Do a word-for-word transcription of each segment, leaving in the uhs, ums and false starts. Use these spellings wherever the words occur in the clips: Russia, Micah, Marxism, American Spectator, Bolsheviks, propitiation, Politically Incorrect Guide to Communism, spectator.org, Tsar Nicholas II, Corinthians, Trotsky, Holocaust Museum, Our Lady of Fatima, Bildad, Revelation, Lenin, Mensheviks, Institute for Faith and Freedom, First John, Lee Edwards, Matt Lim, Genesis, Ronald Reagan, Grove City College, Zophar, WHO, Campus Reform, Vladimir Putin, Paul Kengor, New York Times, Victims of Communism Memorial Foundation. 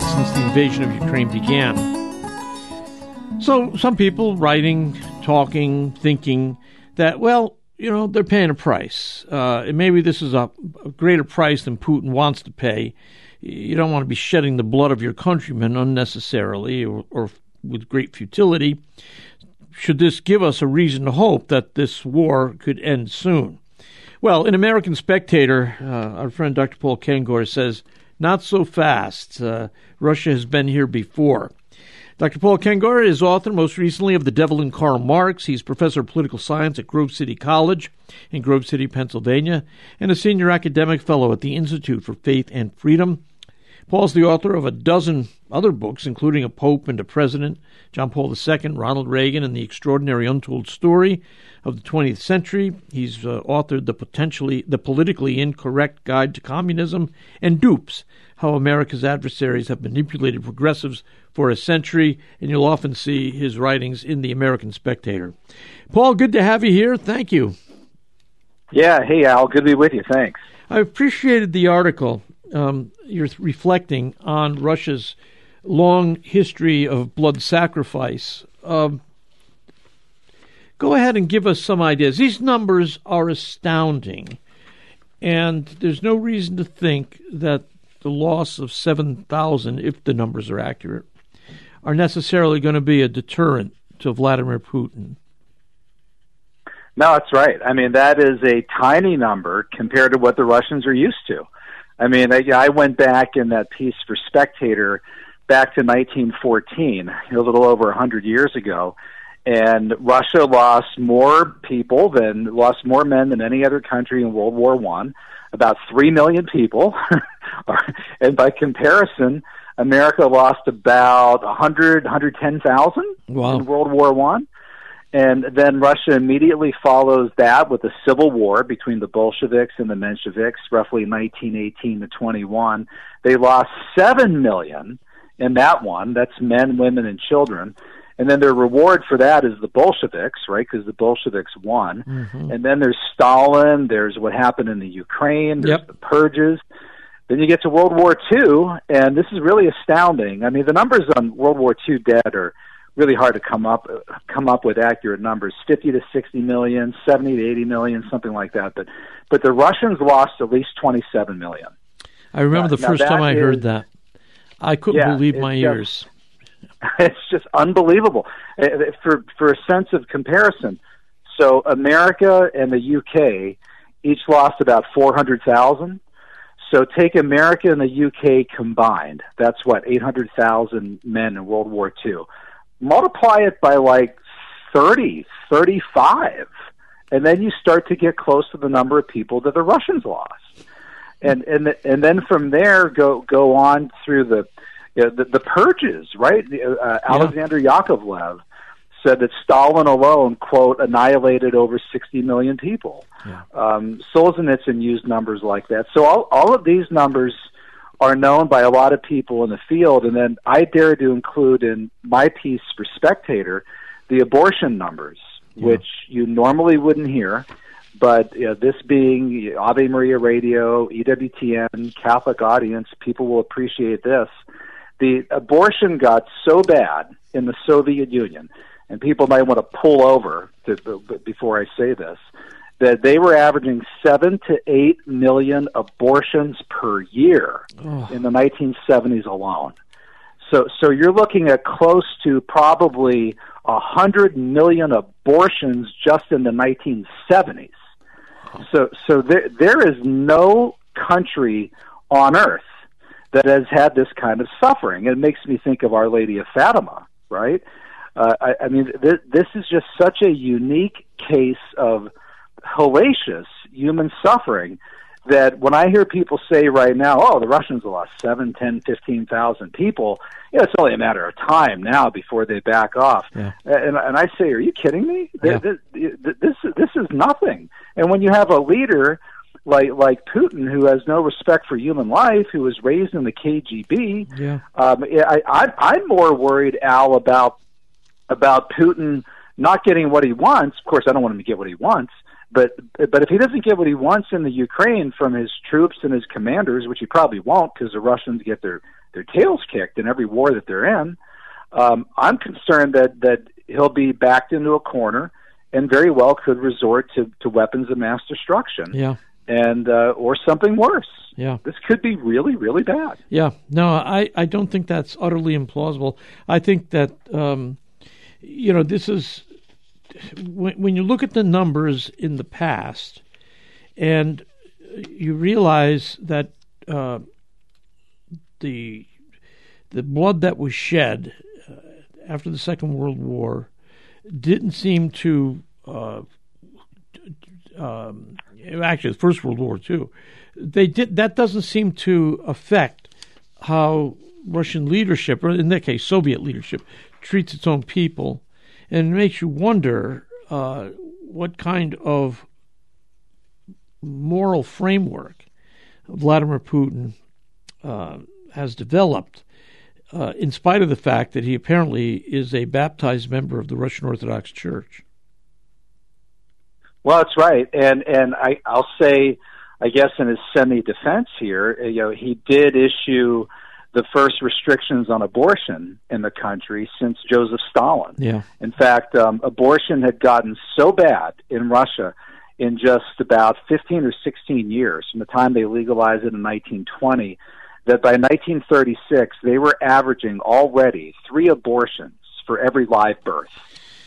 Since the invasion of Ukraine began. So some people writing, talking, thinking that, well, you know, they're paying a price. Uh, and maybe this is a, a greater price than Putin wants to pay. You don't want to be shedding the blood of your countrymen unnecessarily or, or with great futility. Should this give us a reason to hope that this war could end soon? Well, in American Spectator, uh, our friend Doctor Paul Kengor says, not so fast. Uh, Russia has been here before. Doctor Paul Kengor is author, most recently, of The Devil in Karl Marx. He's professor of political science at Grove City College in Grove City, Pennsylvania, and a senior academic fellow at the Institute for Faith and Freedom. Paul's the author of a dozen other books, including A Pope and a President, John Paul the Second, Ronald Reagan, and the Extraordinary Untold Story of the twentieth Century. He's uh, authored the, potentially, the Politically Incorrect Guide to Communism and Dupes, How America's Adversaries Have Manipulated Progressives for a Century, and you'll often see his writings in the American Spectator. Paul, good to have you here. Thank you. Yeah, hey, Al, good to be with you. Thanks. I appreciated the article. Um, you're reflecting on Russia's long history of blood sacrifice. Um, go ahead and give us some ideas. These numbers are astounding, and there's no reason to think that the loss of seven thousand, if the numbers are accurate, are necessarily going to be a deterrent to Vladimir Putin. No, that's right. I mean, that is a tiny number compared to what the Russians are used to. I mean, I, I went back in that piece for Spectator back to nineteen fourteen, a little over one hundred years ago, and Russia lost more people than, lost more men than any other country in World War One, about three million people. And by comparison, America lost about one hundred, one hundred ten thousand wow. in World War One. And then Russia immediately follows that with a civil war between the Bolsheviks and the Mensheviks, roughly nineteen eighteen to twenty-one. They lost seven million in that one. That's men, women, and children. And then their reward for that is the Bolsheviks, right, because the Bolsheviks won. Mm-hmm. And then there's Stalin. There's what happened in the Ukraine. There's yep. the purges. Then you get to World War Two, and this is really astounding. I mean, the numbers on World War Two dead are really hard to come up come up with accurate numbers, fifty to sixty million, seventy to eighty million, something like that. But but the Russians lost at least twenty-seven million. I remember uh, the first time I is, heard that. I couldn't yeah, believe my ears. Just, it's just unbelievable for for a sense of comparison. So America and the U K each lost about four hundred thousand. So take America and the U K combined. That's what, eight hundred thousand men in World War Two. Multiply it by like thirty, thirty-five, and then you start to get close to the number of people that the Russians lost. And and and then from there go go on through the you know, the, the purges, right? Uh, Alexander yeah. Yakovlev said that Stalin alone, quote, annihilated over sixty million people. Yeah. Um, Solzhenitsyn used numbers like that. So all all of these numbers are known by a lot of people in the field, and then I dare to include in my piece for Spectator the abortion numbers, yeah. which you normally wouldn't hear, but you know, this being Ave Maria Radio, E W T N, Catholic audience, people will appreciate this. The abortion got so bad in the Soviet Union, and people might want to pull over to, before I say this, that they were averaging seven to eight million abortions per year oh. in the nineteen seventies alone. So, so you're looking at close to probably a hundred million abortions just in the nineteen seventies. So, so there, there is no country on earth that has had this kind of suffering. It makes me think of Our Lady of Fatima, right? Uh, I, I mean, th- this is just such a unique case of hellacious human suffering that when I hear people say right now, oh, the Russians lost seven, ten, fifteen thousand people, you know, it's only a matter of time now before they back off. Yeah. And, and I say, are you kidding me? Yeah. This, this, this is nothing. And when you have a leader like like Putin, who has no respect for human life, who was raised in the K G B. Yeah. Um, I, I, I'm more worried, Al, about about Putin not getting what he wants. Of course, I don't want him to get what he wants. But but if he doesn't get what he wants in the Ukraine from his troops and his commanders, which he probably won't because the Russians get their, their tails kicked in every war that they're in, um, I'm concerned that, that he'll be backed into a corner and very well could resort to, to weapons of mass destruction. Yeah. And uh, or something worse. Yeah, this could be really, really bad. Yeah, no, I, I don't think that's utterly implausible. I think that um, you know this is when, when you look at the numbers in the past, and you realize that uh, the the blood that was shed uh, after the Second World War didn't seem to. Uh, Um, actually, the First World War too. They did that doesn't seem to affect how Russian leadership, or in that case, Soviet leadership, treats its own people, and it makes you wonder uh, what kind of moral framework Vladimir Putin uh, has developed, uh, in spite of the fact that he apparently is a baptized member of the Russian Orthodox Church. Well, that's right, and and I, I'll say, I guess in his semi-defense here, you know, he did issue the first restrictions on abortion in the country since Joseph Stalin. Yeah. In fact, um, abortion had gotten so bad in Russia in just about fifteen or sixteen years from the time they legalized it in nineteen twenty that by nineteen thirty-six they were averaging already three abortions for every live birth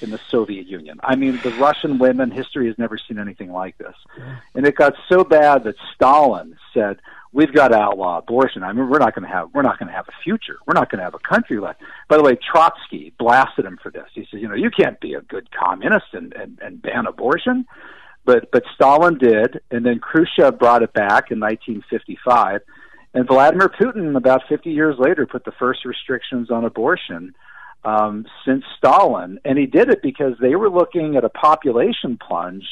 in the Soviet Union. I mean, the Russian women, history has never seen anything like this. Yeah. And it got so bad that Stalin said, "We've got to outlaw abortion. I mean, we're not going to have we're not going to have a future. We're not going to have a country left." By the way, Trotsky blasted him for this. He said, "You know, you can't be a good communist and, and, and ban abortion." But but Stalin did, and then Khrushchev brought it back in nineteen fifty-five, and Vladimir Putin, about fifty years later, put the first restrictions on abortion Um, since Stalin, and he did it because they were looking at a population plunge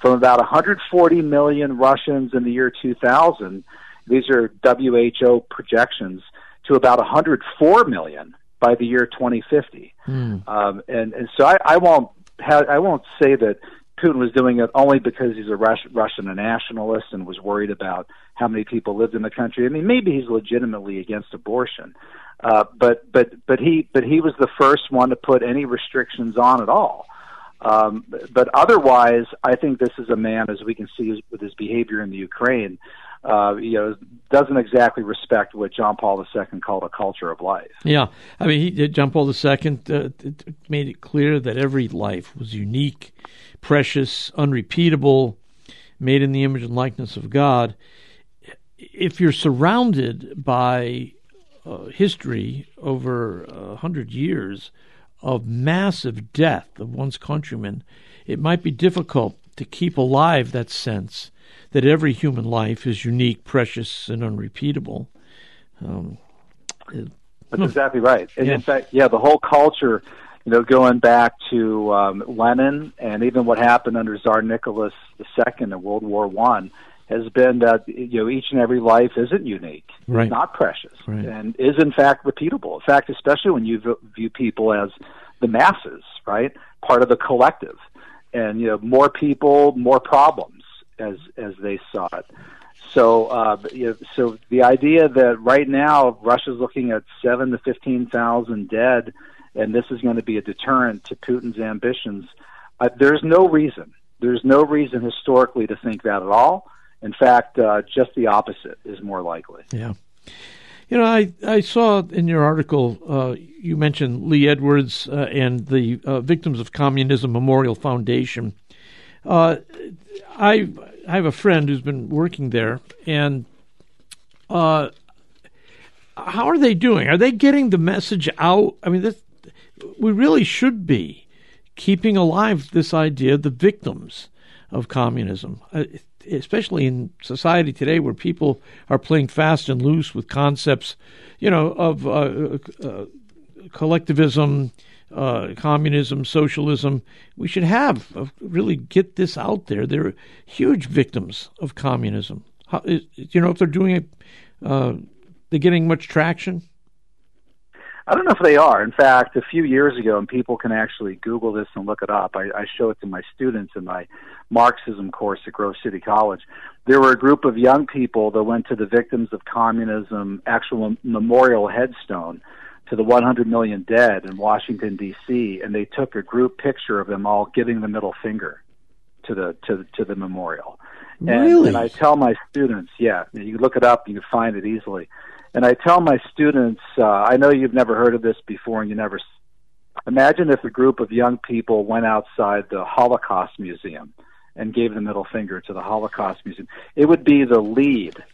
from about one hundred forty million Russians in the year two thousand, these are W H O projections, to about one hundred four million by the year twenty fifty. Mm. Um, and, and so I, I won't ha- I won't say that Putin was doing it only because he's a Rus- Russian nationalist and was worried about how many people lived in the country. I mean, maybe he's legitimately against abortion. Uh, but but but he but he was the first one to put any restrictions on at all. Um, but otherwise, I think this is a man, as we can see with his behavior in the Ukraine, uh, you know, doesn't exactly respect what John Paul the Second called a culture of life. Yeah, I mean, he, John Paul the Second uh, made it clear that every life was unique, precious, unrepeatable, made in the image and likeness of God. If you're surrounded by Uh, history over a uh, hundred years of massive death of one's countrymen, it might be difficult to keep alive that sense that every human life is unique, precious, and unrepeatable. Um, it, That's no. exactly right. And yeah. In fact, yeah, the whole culture, you know, going back to um, Lenin and even what happened under Tsar Nicholas the Second in World War One, has been that, you know, each and every life isn't unique, right. It's not precious, right. And is in fact repeatable. In fact, especially when you view people as the masses, right, part of the collective, and you know, more people, more problems, as as they saw it. So, uh, you know, so the idea that right now Russia's looking at seven to fifteen thousand dead, and this is going to be a deterrent to Putin's ambitions, uh, there's no reason. There's no reason historically to think that at all. In fact, uh, just the opposite is more likely. Yeah. You know, I, I saw in your article, uh, you mentioned Lee Edwards uh, and the uh, Victims of Communism Memorial Foundation. Uh, I, I have a friend who's been working there, and uh, how are they doing? Are they getting the message out? I mean, this, we really should be keeping alive this idea of the victims of communism. Uh, especially in society today where people are playing fast and loose with concepts, you know, of uh, uh, collectivism, uh, communism, socialism. We should have uh, really get this out there. They're huge victims of communism. How, is, you know, if they're doing it, uh, they're getting much traction? I don't know if they are. In fact, a few years ago, and people can actually Google this and look it up, I, I show it to my students in my Marxism course at Grove City College. There were a group of young people that went to the Victims of Communism actual memorial headstone to the one hundred million dead in Washington, D C, and they took a group picture of them all giving the middle finger to the to, to the memorial. And, really? And I tell my students, yeah, you look it up, you can find it easily. And I tell my students, uh, I know you've never heard of this before and you never... Imagine if a group of young people went outside the Holocaust Museum and gave the middle finger to the Holocaust Museum. It would be the lead.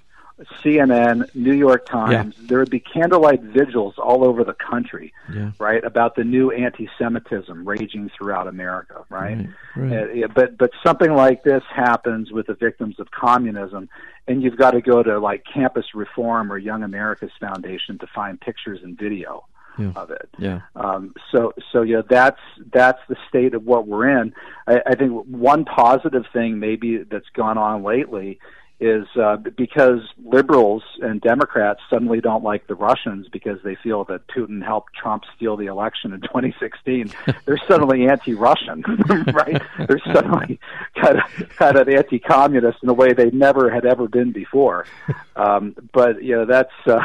C N N, New York Times, yeah. There would be candlelight vigils all over the country, yeah. right, about the new anti-Semitism raging throughout America, right? right, right. Uh, but but something like this happens with the Victims of Communism, and you've got to go to, like, Campus Reform or Young America's Foundation to find pictures and video yeah. of it. Yeah. Um, so, so yeah, that's that's the state of what we're in. I, I think one positive thing maybe that's gone on lately is uh, because liberals and Democrats suddenly don't like the Russians because they feel that Putin helped Trump steal the election in twenty sixteen. They're suddenly anti-Russian, right? They're suddenly kind of, kind of anti-communist in a way they never had ever been before. Um, but, you know, that's... Uh,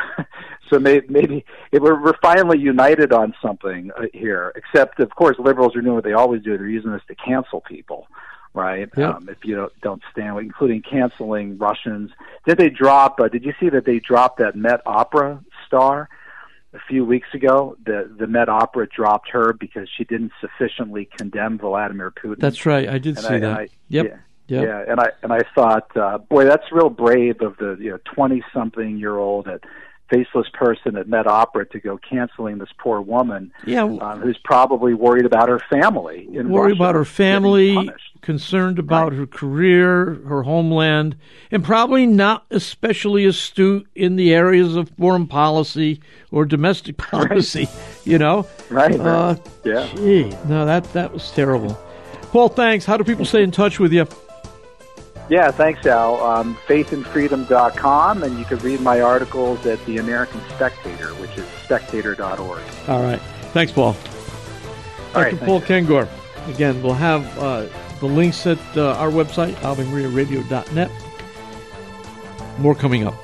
so maybe, maybe if we're, we're finally united on something here, except, of course, liberals are doing what they always do. They're using this to cancel people. Right. Yep. Um, if you don't, don't stand, including canceling Russians. Did they drop? Uh, did you see that they dropped that Met Opera star a few weeks ago? The the Met Opera dropped her because she didn't sufficiently condemn Vladimir Putin. That's right. I did and see I, that. I, yep. Yeah. Yep. Yeah. And I and I thought, uh, boy, that's real brave of the you know twenty something year old at. Faceless person at Met Opera to go canceling this poor woman yeah, uh, who's probably worried about her family. In worried Russia, about her family, concerned about right. her career, her homeland, and probably not especially astute in the areas of foreign policy or domestic policy, right. you know? Right. Uh, yeah. Gee, no, that, that was terrible. Paul, thanks. How do people stay in touch with you? Yeah, thanks, Al. Um, faith and freedom dot com, and you can read my articles at the American Spectator, which is spectator dot org. All right. Thanks, Paul. All Doctor Right, Paul Kengor. Again, we'll have uh, the links at uh, our website, ave maria radio dot net. More coming up.